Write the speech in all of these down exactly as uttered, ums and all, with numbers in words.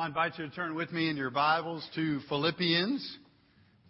I invite you to turn with me in your Bibles to Philippians,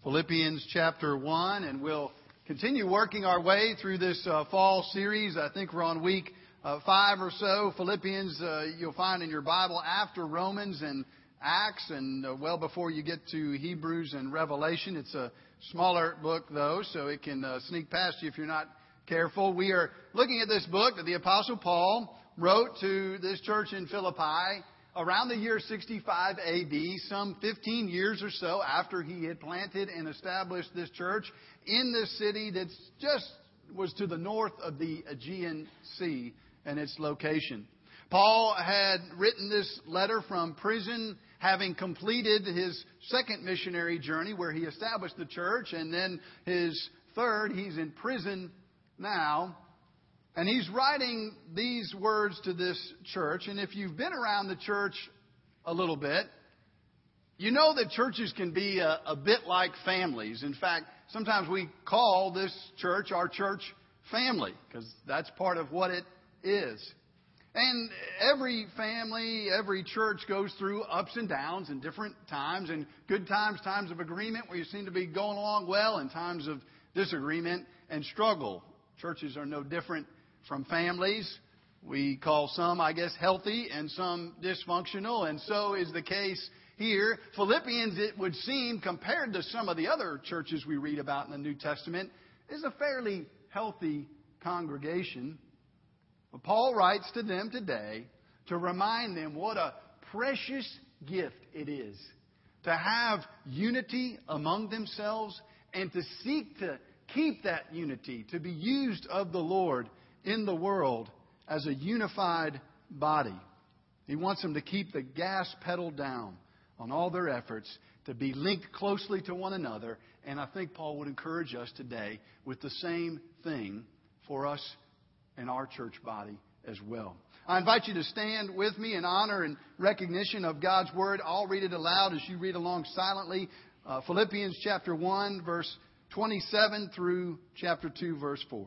Philippians chapter one, and we'll continue working our way through this uh, fall series. I think we're on week uh, five or so. Philippians uh, you'll find in your Bible after Romans and Acts and uh, well before you get to Hebrews and Revelation. It's a smaller book, though, so it can uh, sneak past you if you're not careful. We are looking at this book that the Apostle Paul wrote to this church in Philippi around the year sixty-five A D, some fifteen years or so after he had planted and established this church in this city that just was to the north of the Aegean Sea and its location. Paul had written this letter from prison, having completed his second missionary journey where he established the church, and then his third. He's in prison now. And he's writing these words to this church. And if you've been around the church a little bit, you know that churches can be a, a bit like families. In fact, sometimes we call this church our church family because that's part of what it is. And every family, every church goes through ups and downs and different times, and good times, times of agreement where you seem to be going along well, and times of disagreement and struggle. Churches are no different from families. We call some, I guess, healthy and some dysfunctional, and so is the case here. Philippians, it would seem, compared to some of the other churches we read about in the New Testament, is a fairly healthy congregation. But Paul writes to them today to remind them what a precious gift it is to have unity among themselves and to seek to keep that unity, to be used of the Lord in the world as a unified body. He wants them to keep the gas pedal down on all their efforts to be linked closely to one another. And I think Paul would encourage us today with the same thing for us and our church body as well. I invite you to stand with me in honor and recognition of God's word. I'll read it aloud as you read along silently. Uh, Philippians chapter one, verse twenty-seven through chapter two, verse four.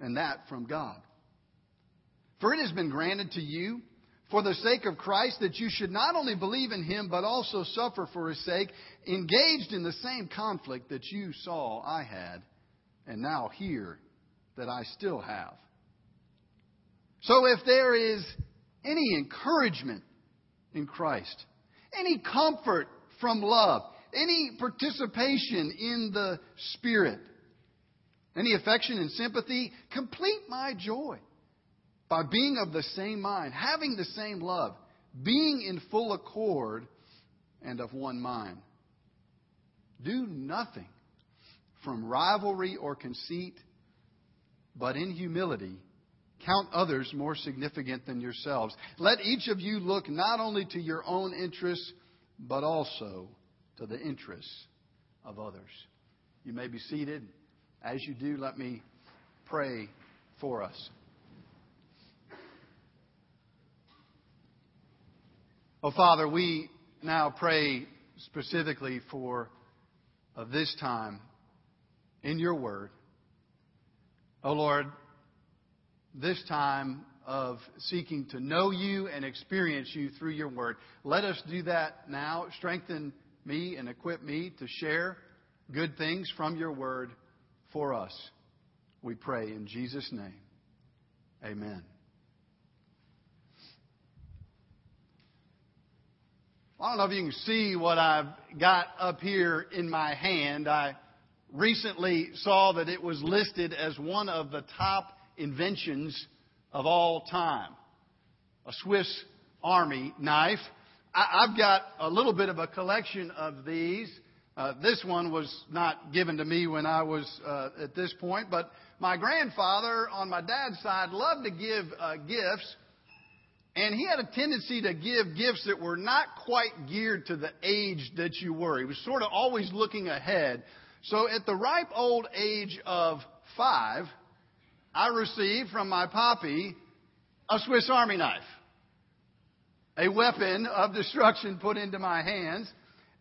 and that from God. For it has been granted to you, for the sake of Christ, that you should not only believe in him, but also suffer for his sake, engaged in the same conflict that you saw I had, and now hear that I still have. So if there is any encouragement in Christ, any comfort from love, any participation in the Spirit, any affection and sympathy, complete my joy by being of the same mind, having the same love, being in full accord and of one mind. Do nothing from rivalry or conceit, but in humility count others more significant than yourselves. Let each of you look not only to your own interests, but also to the interests of others. You may be seated. As you do, let me pray for us. Oh, Father, we now pray specifically for uh, this time in your word. Oh, Lord, this time of seeking to know you and experience you through your word. Let us do that now. Strengthen me and equip me to share good things from your word for us. We pray in Jesus' name. Amen. I don't know if you can see what I've got up here in my hand. I recently saw that it was listed as one of the top inventions of all time. A Swiss Army knife. I've got a little bit of a collection of these. Uh, this one was not given to me when I was uh, at this point, but my grandfather on my dad's side loved to give uh, gifts. And he had a tendency to give gifts that were not quite geared to the age that you were. He was sort of always looking ahead. So at the ripe old age of five, I received from my poppy a Swiss Army knife, a weapon of destruction put into my hands.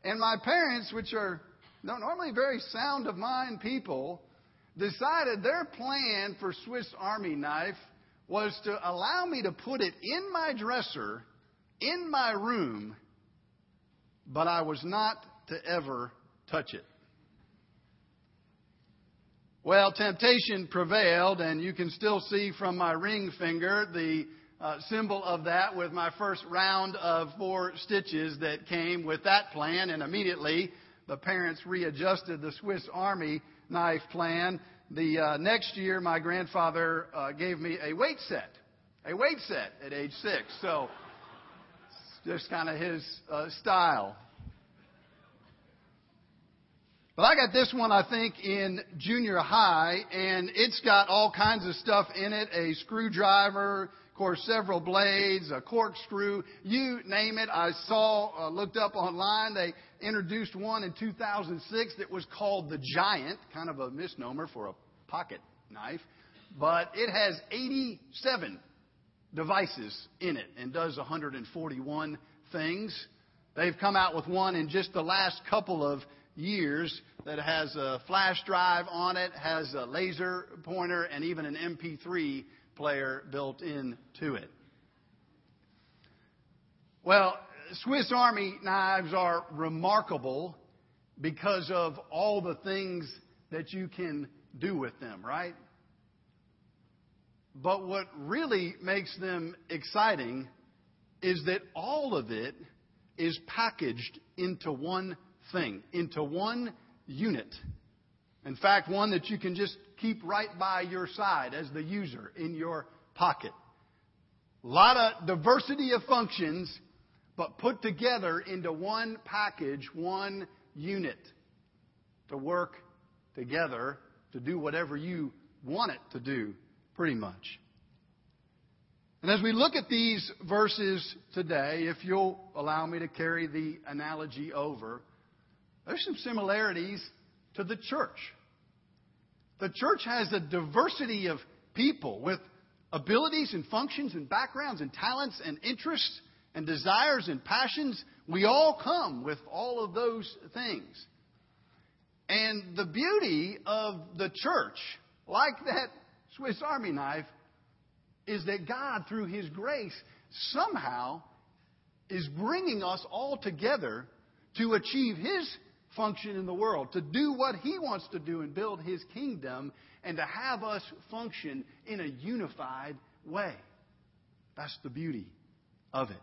And my parents, which are normally very sound of mind people, decided their plan for Swiss Army knife was to allow me to put it in my dresser, in my room, but I was not to ever touch it. Well, temptation prevailed, and you can still see from my ring finger the uh, symbol of that with my first round of four stitches that came with that plan, and immediately the parents readjusted the Swiss Army knife plan. The uh, next year, my grandfather uh, gave me a weight set, a weight set at age six. So it's just kind of his uh, style. But I got this one, I think, in junior high, and it's got all kinds of stuff in it, a screwdriver, of course, several blades, a corkscrew, you name it. I saw, uh, looked up online, they introduced one in two thousand six that was called the Giant, kind of a misnomer for a pocket knife, but it has eighty-seven devices in it and does one hundred forty-one things. They've come out with one in just the last couple of years that has a flash drive on it, has a laser pointer, and even an M P three player built into it. Well, Swiss Army knives are remarkable because of all the things that you can do with them, right? But what really makes them exciting is that all of it is packaged into one thing, into one unit. In fact, one that you can just keep right by your side as the user in your pocket. A lot of diversity of functions, but put together into one package, one unit to work together to do whatever you want it to do, pretty much. And as we look at these verses today, if you'll allow me to carry the analogy over, there's some similarities to the church. The church has a diversity of people with abilities and functions and backgrounds and talents and interests and desires and passions. We all come with all of those things. And the beauty of the church, like that Swiss Army knife, is that God, through His grace, somehow is bringing us all together to achieve His function in the world, to do what He wants to do and build His kingdom, and to have us function in a unified way. That's the beauty of it.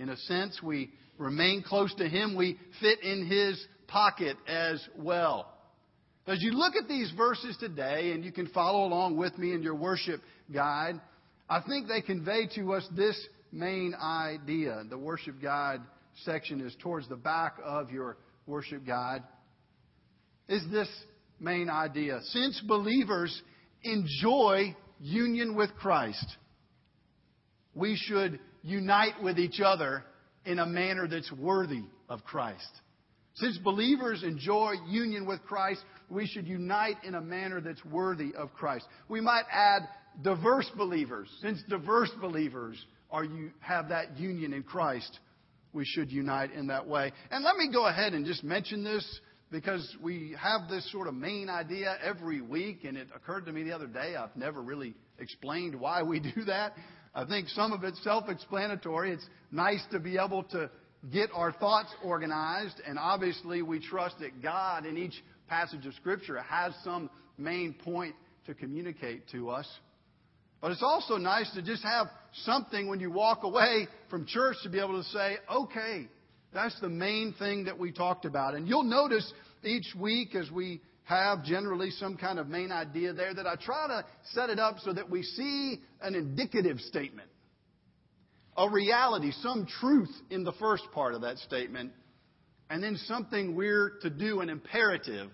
In a sense, we remain close to Him. We fit in His pocket as well. As you look at these verses today, and you can follow along with me in your worship guide, I think they convey to us this main idea. The worship guide section is towards the back of your worship guide, is this main idea. Since believers enjoy union with Christ, we should unite with each other in a manner that's worthy of Christ. Since believers enjoy union with Christ, we should unite in a manner that's worthy of Christ. We might add diverse believers. Since diverse believers are you have that union in Christ, we should unite in that way. And let me go ahead and just mention this, because we have this sort of main idea every week, and it occurred to me the other day, I've never really explained why we do that. I think some of it's self-explanatory. It's nice to be able to get our thoughts organized, and obviously we trust that God in each passage of Scripture has some main point to communicate to us. But it's also nice to just have something when you walk away from church to be able to say, okay, that's the main thing that we talked about. And you'll notice each week, as we have generally some kind of main idea there, that I try to set it up so that we see an indicative statement, a reality, some truth in the first part of that statement, and then something we're to do, an imperative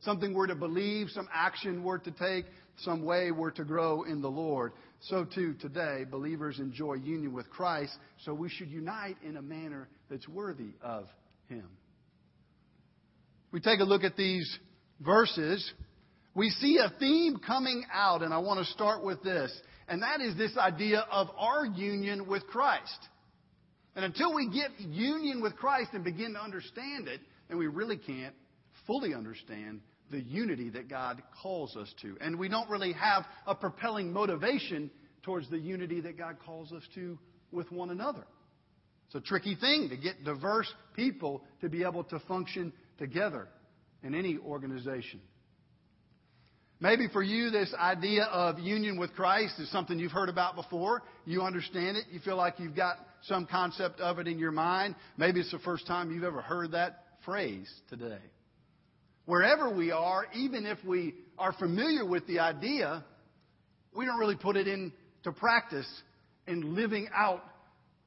something we're to believe, some action we're to take, some way we're to grow in the Lord. So too today, believers enjoy union with Christ, so we should unite in a manner that's worthy of Him. We take a look at these verses. We see a theme coming out, and I want to start with this. And that is this idea of our union with Christ. And until we get union with Christ and begin to understand it, then we really can't fully understand the unity that God calls us to. And we don't really have a propelling motivation towards the unity that God calls us to with one another. It's a tricky thing to get diverse people to be able to function together in any organization. Maybe for you, this idea of union with Christ is something you've heard about before. You understand it. You feel like you've got some concept of it in your mind. Maybe it's the first time you've ever heard that phrase today. Wherever we are, even if we are familiar with the idea, we don't really put it into practice in living out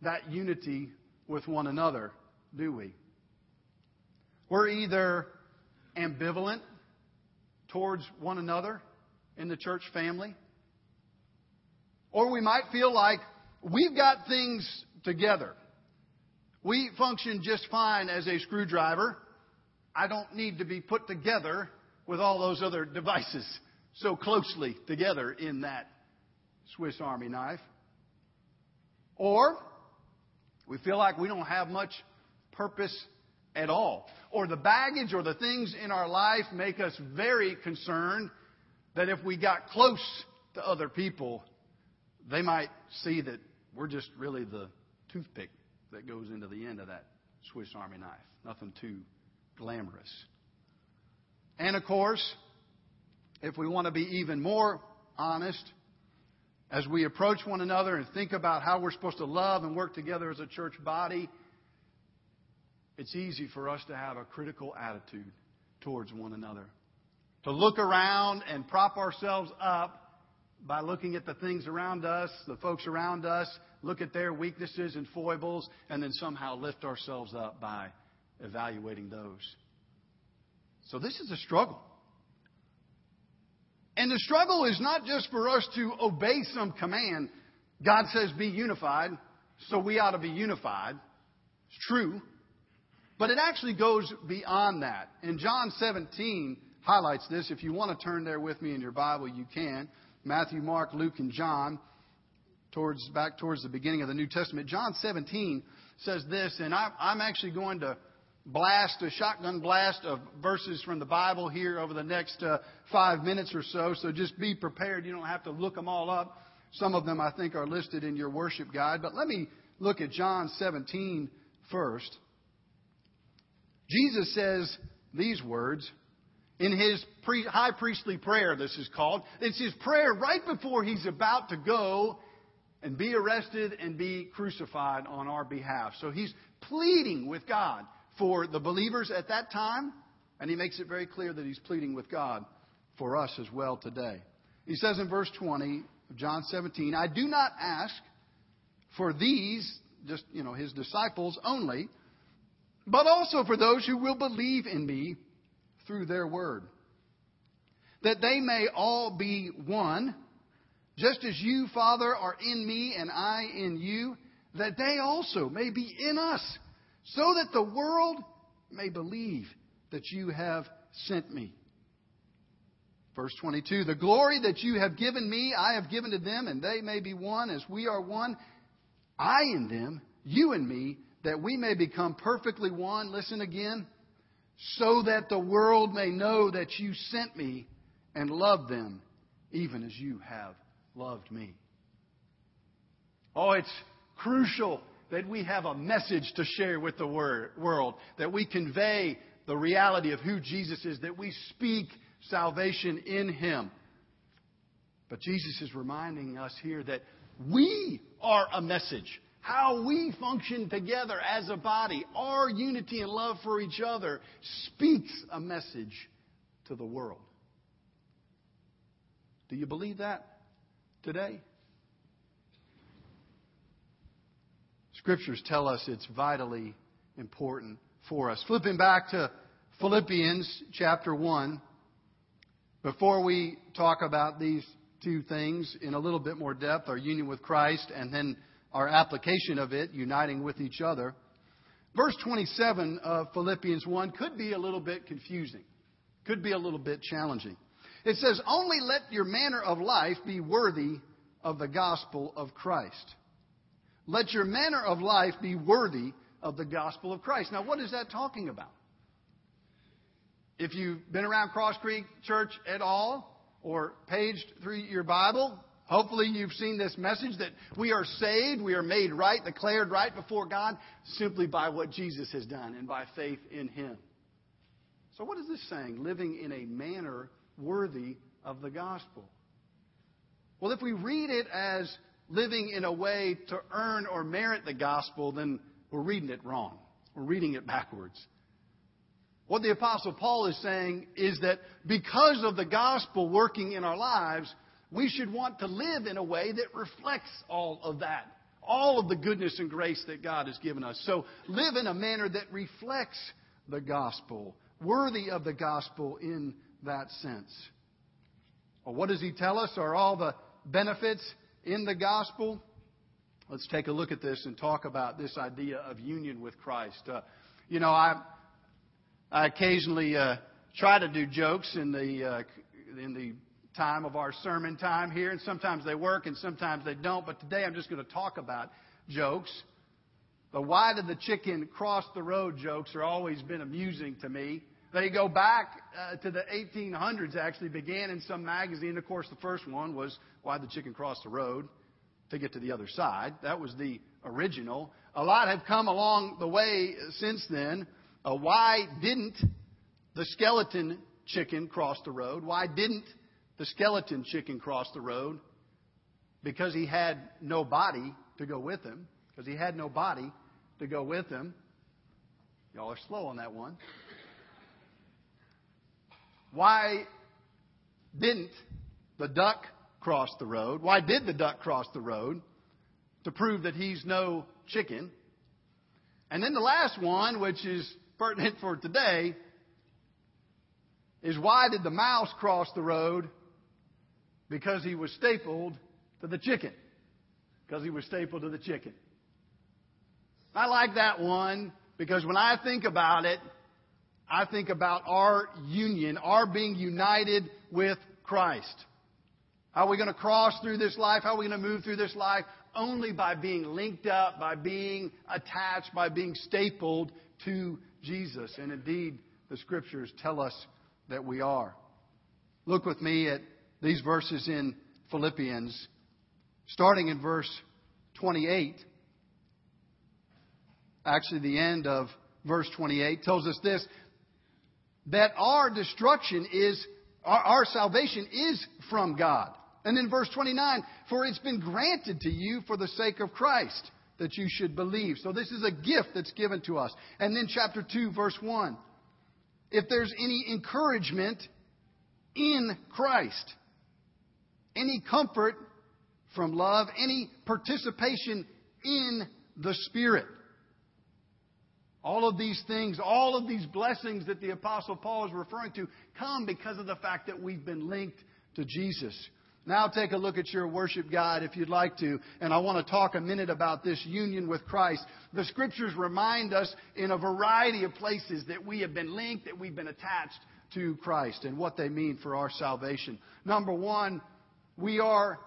that unity with one another, do we? We're either ambivalent towards one another in the church family. Or we might feel like we've got things together. We function just fine as a screwdriver. I don't need to be put together with all those other devices so closely together in that Swiss Army knife. Or we feel like we don't have much purpose at all. Or the baggage or the things in our life make us very concerned that if we got close to other people, they might see that we're just really the toothpick that goes into the end of that Swiss Army knife. Nothing too glamorous. And of course, if we want to be even more honest, as we approach one another and think about how we're supposed to love and work together as a church body, it's easy for us to have a critical attitude towards one another, to look around and prop ourselves up by looking at the things around us, the folks around us, look at their weaknesses and foibles, and then somehow lift ourselves up by evaluating those. So this is a struggle. And the struggle is not just for us to obey some command. God says be unified, so we ought to be unified. It's true. But it actually goes beyond that. And John seventeen highlights this. If you want to turn there with me in your Bible, you can. Matthew, Mark, Luke, and John, towards back towards the beginning of the New Testament. John seventeen says this, and I, I'm actually going to blast, a shotgun blast of verses from the Bible here over the next uh, five minutes or so. So just be prepared. You don't have to look them all up. Some of them, I think, are listed in your worship guide. But let me look at John seventeen first. Jesus says these words in his pre- high priestly prayer, this is called. It's his prayer right before he's about to go and be arrested and be crucified on our behalf. So he's pleading with God for the believers at that time, and he makes it very clear that he's pleading with God for us as well today. He says in verse twenty of John seventeen, I do not ask for these, just, you know, his disciples only, but also for those who will believe in me through their word, that they may all be one, just as you, Father, are in me and I in you, that they also may be in us, so that the world may believe that you have sent me. Verse twenty-two, the glory that you have given me, I have given to them, and they may be one as we are one, I in them, you in me, that we may become perfectly one, listen again, so that the world may know that you sent me and loved them, even as you have loved me. Oh, it's crucial that we have a message to share with the world, that we convey the reality of who Jesus is, that we speak salvation in Him. But Jesus is reminding us here that we are a message. How we function together as a body, our unity and love for each other, speaks a message to the world. Do you believe that today? Scriptures tell us it's vitally important for us. Flipping back to Philippians chapter one, Before we talk about these two things in a little bit more depth, our union with Christ and then our application of it, uniting with each other, verse twenty-seven of Philippians one could be a little bit confusing, could be a little bit challenging. It says, only let your manner of life be worthy of the gospel of Christ. Let your manner of life be worthy of the gospel of Christ. Now, what is that talking about? If you've been around Cross Creek Church at all or paged through your Bible, hopefully you've seen this message that we are saved, we are made right, declared right before God simply by what Jesus has done and by faith in Him. So what is this saying? Living in a manner worthy of the gospel. Well, if we read it as living in a way to earn or merit the gospel, then we're reading it wrong. We're reading it backwards. What the Apostle Paul is saying is that because of the gospel working in our lives, we should want to live in a way that reflects all of that, all of the goodness and grace that God has given us. So live in a manner that reflects the gospel, worthy of the gospel in that sense. Well, what does he tell us are all the benefits in the gospel? Let's take a look at this and talk about this idea of union with Christ. Uh, you know, I... I occasionally uh, try to do jokes in the uh, in the time of our sermon time here, and sometimes they work and sometimes they don't. But today I'm just going to talk about jokes. The "why did the chicken cross the road" jokes are always been amusing to me. They go back uh, to the eighteen hundreds. Actually, began in some magazine. Of course, the first one was "Why did the chicken cross the road to get to the other side?" That was the original. A lot have come along the way since then. Uh, why didn't the skeleton chicken cross the road? Why didn't the skeleton chicken cross the road? Because he had no body to go with him. Because he had no body to go with him. Y'all are slow on that one. Why didn't the duck cross the road? Why did the duck cross the road? To prove that he's no chicken. And then the last one, which is pertinent for today, is why did the mouse cross the road? Because he was stapled to the chicken. Because he was stapled to the chicken. I like that one because when I think about it, I think about our union, our being united with Christ. How are we going to cross through this life? How are we going to move through this life? Only by being linked up, by being attached, by being stapled to Jesus. And indeed, the Scriptures tell us that we are. Look with me at these verses in Philippians, starting in verse twenty-eight. Actually, the end of verse twenty-eight tells us this, that our destruction is, our, our salvation is from God. And then verse twenty-nine, for it's been granted to you for the sake of Christ that you should believe. So this is a gift that's given to us. And then chapter two, verse one, if there's any encouragement in Christ, any comfort from love, any participation in the Spirit. All of these things, all of these blessings that the Apostle Paul is referring to come because of the fact that we've been linked to Jesus. Now take a look at your worship guide if you'd like to. And I want to talk a minute about this union with Christ. The Scriptures remind us in a variety of places that we have been linked, that we've been attached to Christ and what they mean for our salvation. Number one, we are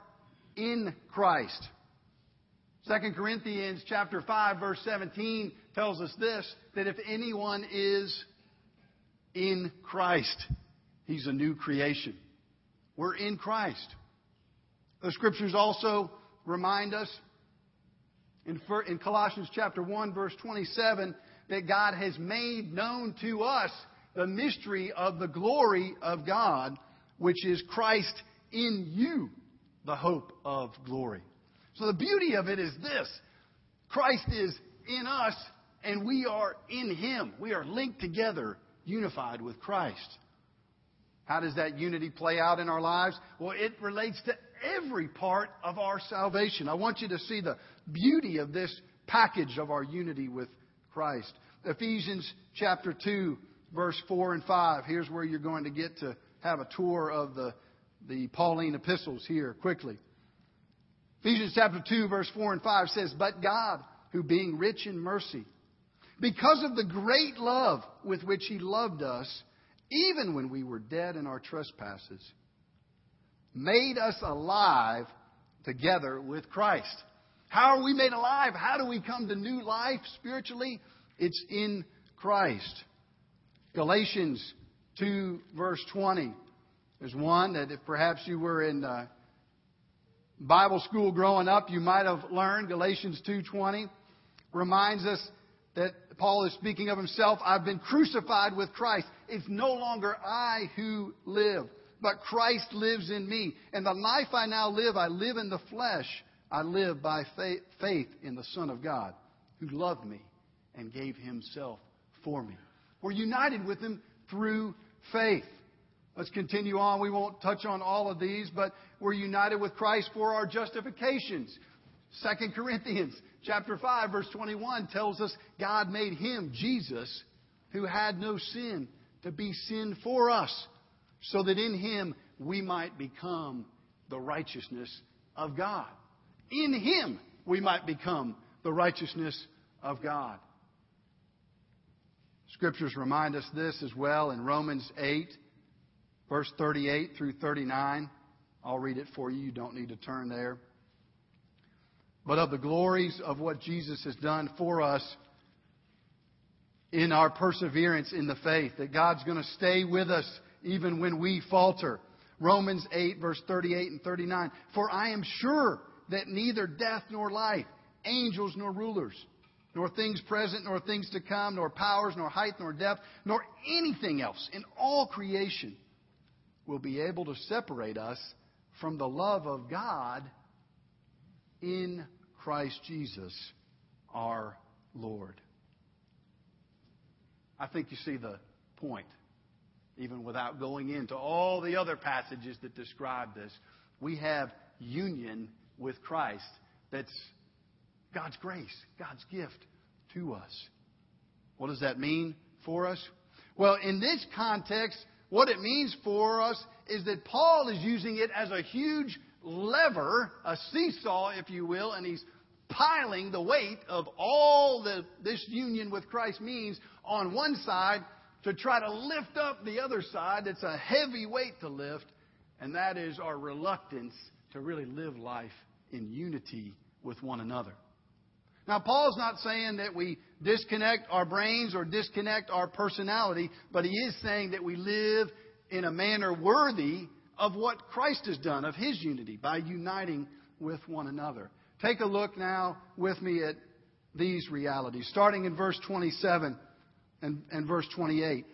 in Christ. Second Corinthians chapter five, verse seventeen tells us this, that if anyone is in Christ, he's a new creation. We're in Christ. The Scriptures also remind us in, in Colossians chapter one, verse twenty-seven, that God has made known to us the mystery of the glory of God, which is Christ in you, the hope of glory. So the beauty of it is this. Christ is in us, and we are in Him. We are linked together, unified with Christ. How does that unity play out in our lives? Well, it relates to every part of our salvation. I want you to see the beauty of this package of our unity with Christ. Ephesians chapter two, verse four and five. Here's where you're going to get to have a tour of the, the Pauline epistles here quickly. Ephesians chapter two, verse four and five says, "But God, who being rich in mercy, because of the great love with which He loved us, even when we were dead in our trespasses, made us alive together with Christ." How are we made alive? How do we come to new life spiritually? It's in Christ. Galatians two, verse twenty. There's one that if perhaps you were in uh, Bible school growing up, you might have learned. Galatians two twenty reminds us that Paul is speaking of himself. "I've been crucified with Christ. It's no longer I who live, but Christ lives in me. And the life I now live, I live in the flesh. I live by faith in the Son of God, who loved me and gave Himself for me." We're united with Him through faith. Let's continue on. We won't touch on all of these, but we're united with Christ for our justifications. Second Corinthians chapter five, verse twenty-one tells us God made Him, Jesus, who had no sin, to be sin for us, so that in Him we might become the righteousness of God. In Him we might become the righteousness of God. Scriptures remind us this as well in Romans eight, verse thirty-eight through thirty-nine. I'll read it for you. You don't need to turn there. "But of the glories of what Jesus has done for us in our perseverance in the faith," that God's going to stay with us even when we falter. Romans eight, verse thirty-eight and thirty-nine. "For I am sure that neither death nor life, angels nor rulers, nor things present, nor things to come, nor powers, nor height, nor depth, nor anything else in all creation will be able to separate us from the love of God in Christ Jesus our Lord." I think you see the point, even without going into all the other passages that describe this. We have union with Christ. That's God's grace, God's gift to us. What does that mean for us? Well, in this context, what it means for us is that Paul is using it as a huge lever, a seesaw, if you will, and he's piling the weight of all that this union with Christ means on one side to try to lift up the other side. That's a heavy weight to lift, and that is our reluctance to really live life in unity with one another. Now, Paul's not saying that we disconnect our brains or disconnect our personality, but he is saying that we live in a manner worthy of what Christ has done, of His unity, by uniting with one another. Take a look now with me at these realities, starting in verse twenty-seven and, and verse twenty-eight.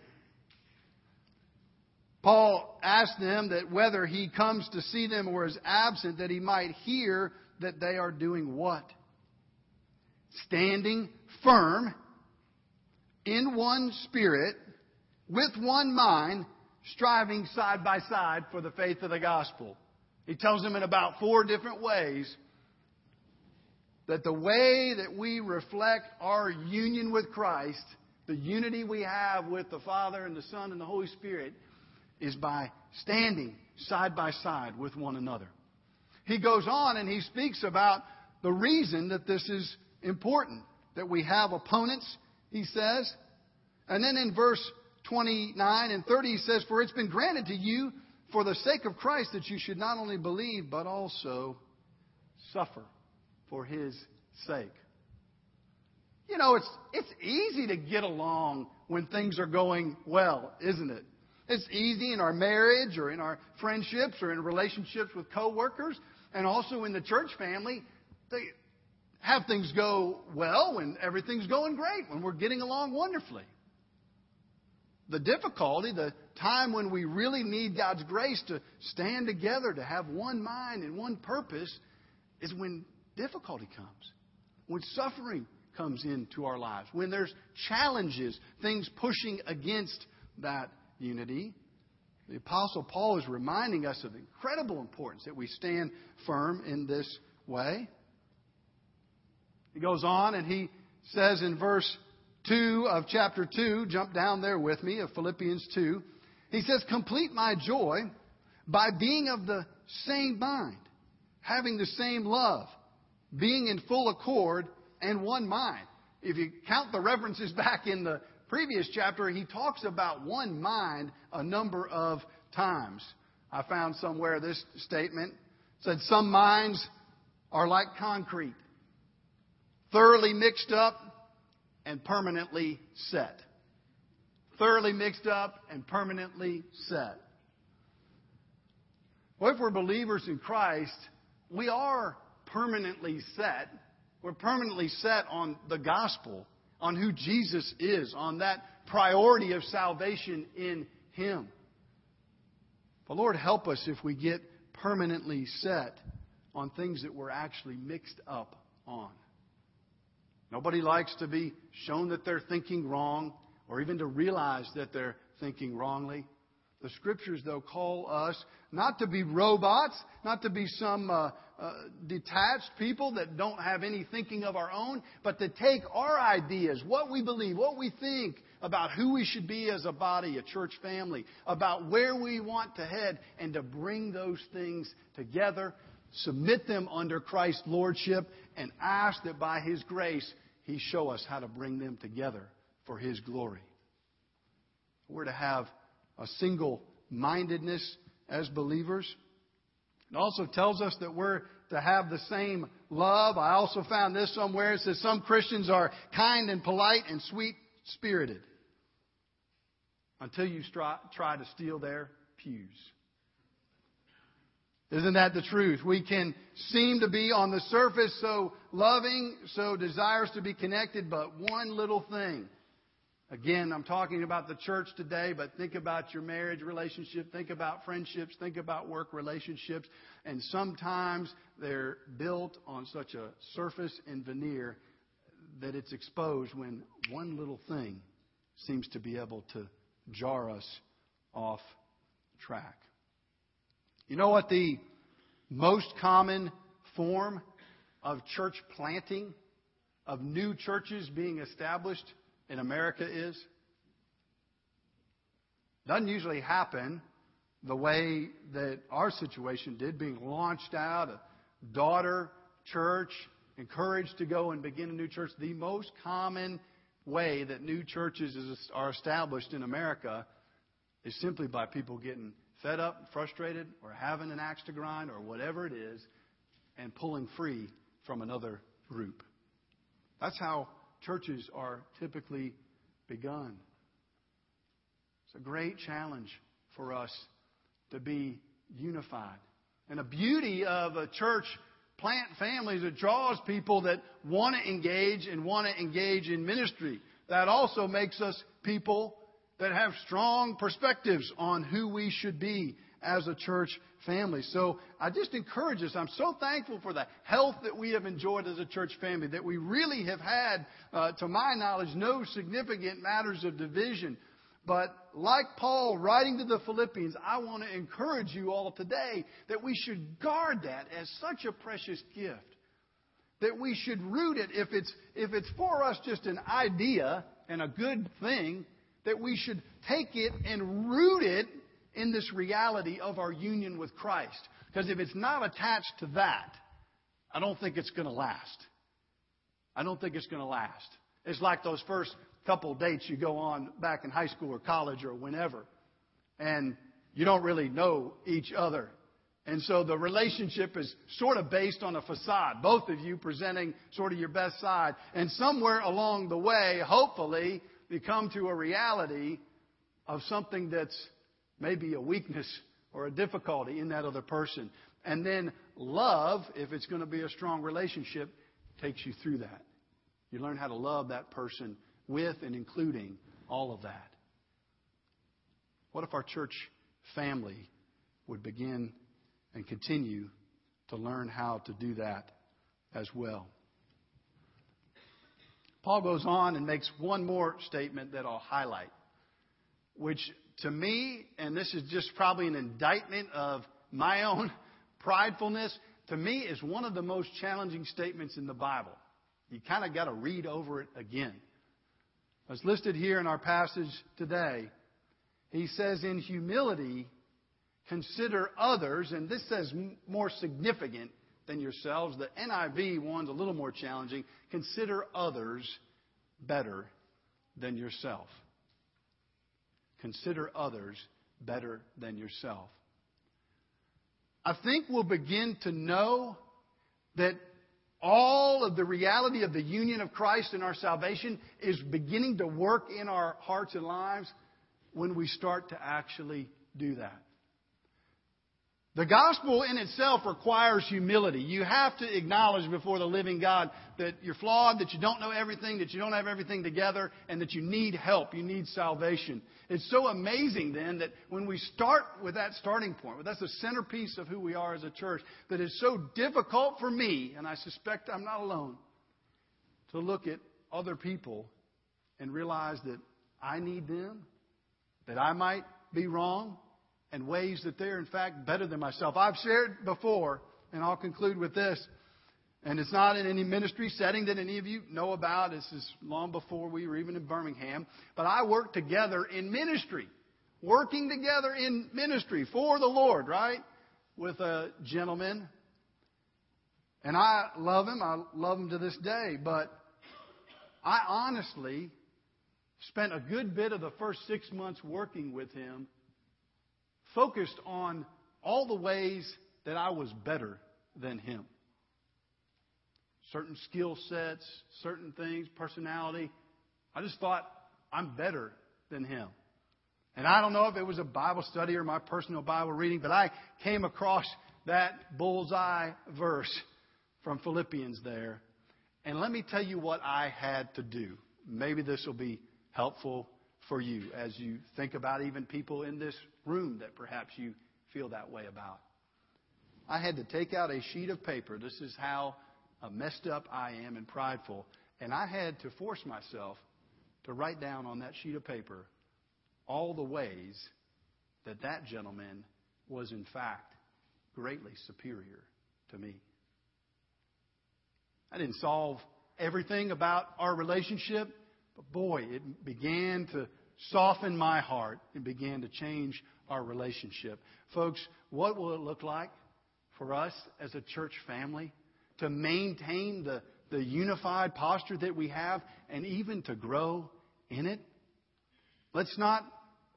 Paul asked them that whether he comes to see them or is absent, that he might hear that they are doing what? Standing firm in one spirit, with one mind, striving side by side for the faith of the gospel. He tells them in about four different ways that the way that we reflect our union with Christ, the unity we have with the Father and the Son and the Holy Spirit, is by standing side by side with one another. He goes on and he speaks about the reason that this is important, that we have opponents, he says. And then in verse twenty-nine and thirty, he says, "For it's been granted to you for the sake of Christ that you should not only believe, but also suffer for His sake." You know, it's it's easy to get along when things are going well, isn't it? It's easy in our marriage or in our friendships or in relationships with coworkers, and also in the church family. They have things go well when everything's going great, when we're getting along wonderfully. The difficulty, the time when we really need God's grace to stand together, to have one mind and one purpose, is when difficulty comes, when suffering comes into our lives, when there's challenges, things pushing against that unity. The Apostle Paul is reminding us of incredible importance that we stand firm in this way. He goes on and he says in verse two of chapter two, jump down there with me, of Philippians two. He says, complete my joy by being of the same mind, having the same love, being in full accord and one mind. If you count the references back in the previous chapter, he talks about one mind a number of times. I found somewhere this statement said, some minds are like concrete, thoroughly mixed up and permanently set. Thoroughly mixed up and permanently set. Well, if we're believers in Christ, we are permanently set. We're permanently set on the gospel, on who Jesus is, on that priority of salvation in Him. But Lord, help us if we get permanently set on things that we're actually mixed up on. Nobody likes to be shown that they're thinking wrong or even to realize that they're thinking wrongly. The Scriptures, though, call us not to be robots, not to be some uh, uh, detached people that don't have any thinking of our own, but to take our ideas, what we believe, what we think about who we should be as a body, a church family, about where we want to head, and to bring those things together, submit them under Christ's lordship, and ask that by His grace, He show us how to bring them together for His glory. We're to have a single-mindedness as believers. It also tells us that we're to have the same love. I also found this somewhere. It says some Christians are kind and polite and sweet-spirited until you try, try to steal their pews. Isn't that the truth? We can seem to be on the surface so loving, so desirous to be connected, but one little thing. Again, I'm talking about the church today, but think about your marriage relationship, think about friendships, think about work relationships. And sometimes they're built on such a surface and veneer that it's exposed when one little thing seems to be able to jar us off track. You know what the most common form of church planting, of new churches being established in America is? Doesn't usually happen the way that our situation did, being launched out, a daughter church, encouraged to go and begin a new church. The most common way that new churches is, are established in America is simply by people getting fed up, frustrated, or having an axe to grind, or whatever it is, and pulling free from another group. That's how churches are typically begun. It's a great challenge for us to be unified. And the beauty of a church plant family is it draws people that want to engage and want to engage in ministry. That also makes us people that have strong perspectives on who we should be as a church family. So I just encourage us. I'm so thankful for the health that we have enjoyed as a church family, that we really have had, uh, to my knowledge, no significant matters of division. But like Paul writing to the Philippians, I want to encourage you all today that we should guard that as such a precious gift, that we should root it. If it's, if it's for us just an idea and a good thing, that we should take it and root it in this reality of our union with Christ. Because if it's not attached to that, I don't think it's going to last. I don't think it's going to last. It's like those first couple dates you go on back in high school or college or whenever, and you don't really know each other. And so the relationship is sort of based on a facade, both of you presenting sort of your best side. And somewhere along the way, hopefully, you come to a reality of something that's maybe a weakness or a difficulty in that other person. And then love, if it's going to be a strong relationship, takes you through that. You learn how to love that person with and including all of that. What if our church family would begin and continue to learn how to do that as well? Paul goes on and makes one more statement that I'll highlight, which to me, and this is just probably an indictment of my own pridefulness, to me is one of the most challenging statements in the Bible. You kind of got to read over it again. It's listed here in our passage today. He says, in humility, consider others. And this says more significant than yourselves. The N I V one's a little more challenging. Consider others better than yourself. Consider others better than yourself. I think we'll begin to know that all of the reality of the union of Christ and our salvation is beginning to work in our hearts and lives when we start to actually do that. The gospel in itself requires humility. You have to acknowledge before the living God that you're flawed, that you don't know everything, that you don't have everything together, and that you need help. You need salvation. It's so amazing then that when we start with that starting point, that's the centerpiece of who we are as a church, that it's so difficult for me, and I suspect I'm not alone, to look at other people and realize that I need them, that I might be wrong, and ways that they're, in fact, better than myself. I've shared before, and I'll conclude with this, and it's not in any ministry setting that any of you know about. This is long before we were even in Birmingham. But I worked together in ministry, working together in ministry for the Lord, right, with a gentleman. And I love him. I love him to this day. But I honestly spent a good bit of the first six months working with him focused on all the ways that I was better than him. Certain skill sets, certain things, personality. I just thought, I'm better than him. And I don't know if it was a Bible study or my personal Bible reading, but I came across that bullseye verse from Philippians there. And let me tell you what I had to do. Maybe this will be helpful for you as you think about even people in this room that perhaps you feel that way about. I had to take out a sheet of paper. This is how messed up I am and prideful. And I had to force myself to write down on that sheet of paper all the ways that that gentleman was in fact greatly superior to me. I didn't solve everything about our relationship. But boy, it began to soften my heart and began to change our relationship. Folks, what will it look like for us as a church family to maintain the, the unified posture that we have and even to grow in it? Let's not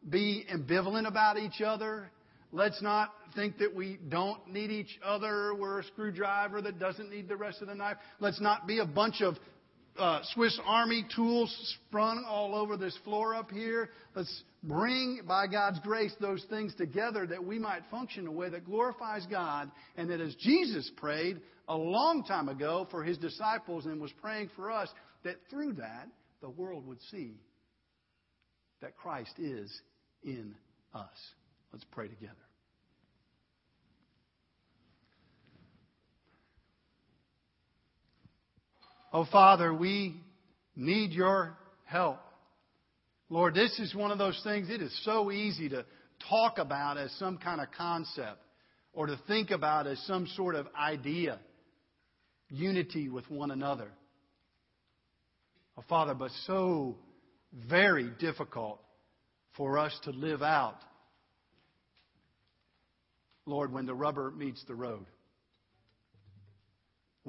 be ambivalent about each other. Let's not think that we don't need each other. We're a screwdriver that doesn't need the rest of the knife. Let's not be a bunch of Uh, Swiss Army tools sprung all over this floor up here. Let's bring, by God's grace, those things together that we might function in a way that glorifies God and that as Jesus prayed a long time ago for his disciples and was praying for us, that through that the world would see that Christ is in us. Let's pray together. Oh, Father, we need your help. Lord, this is one of those things, it is so easy to talk about as some kind of concept or to think about as some sort of idea, unity with one another. Oh, Father, but so very difficult for us to live out, Lord, when the rubber meets the road.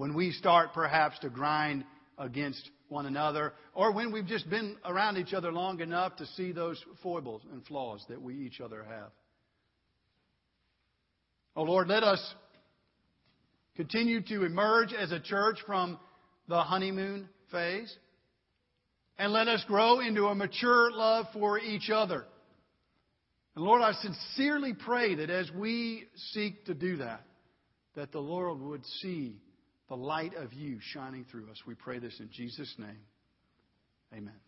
When we start perhaps to grind against one another, or when we've just been around each other long enough to see those foibles and flaws that we each other have. Oh Lord, let us continue to emerge as a church from the honeymoon phase, and let us grow into a mature love for each other. And Lord, I sincerely pray that as we seek to do that, that the Lord would see the light of you shining through us. We pray this in Jesus' name. Amen.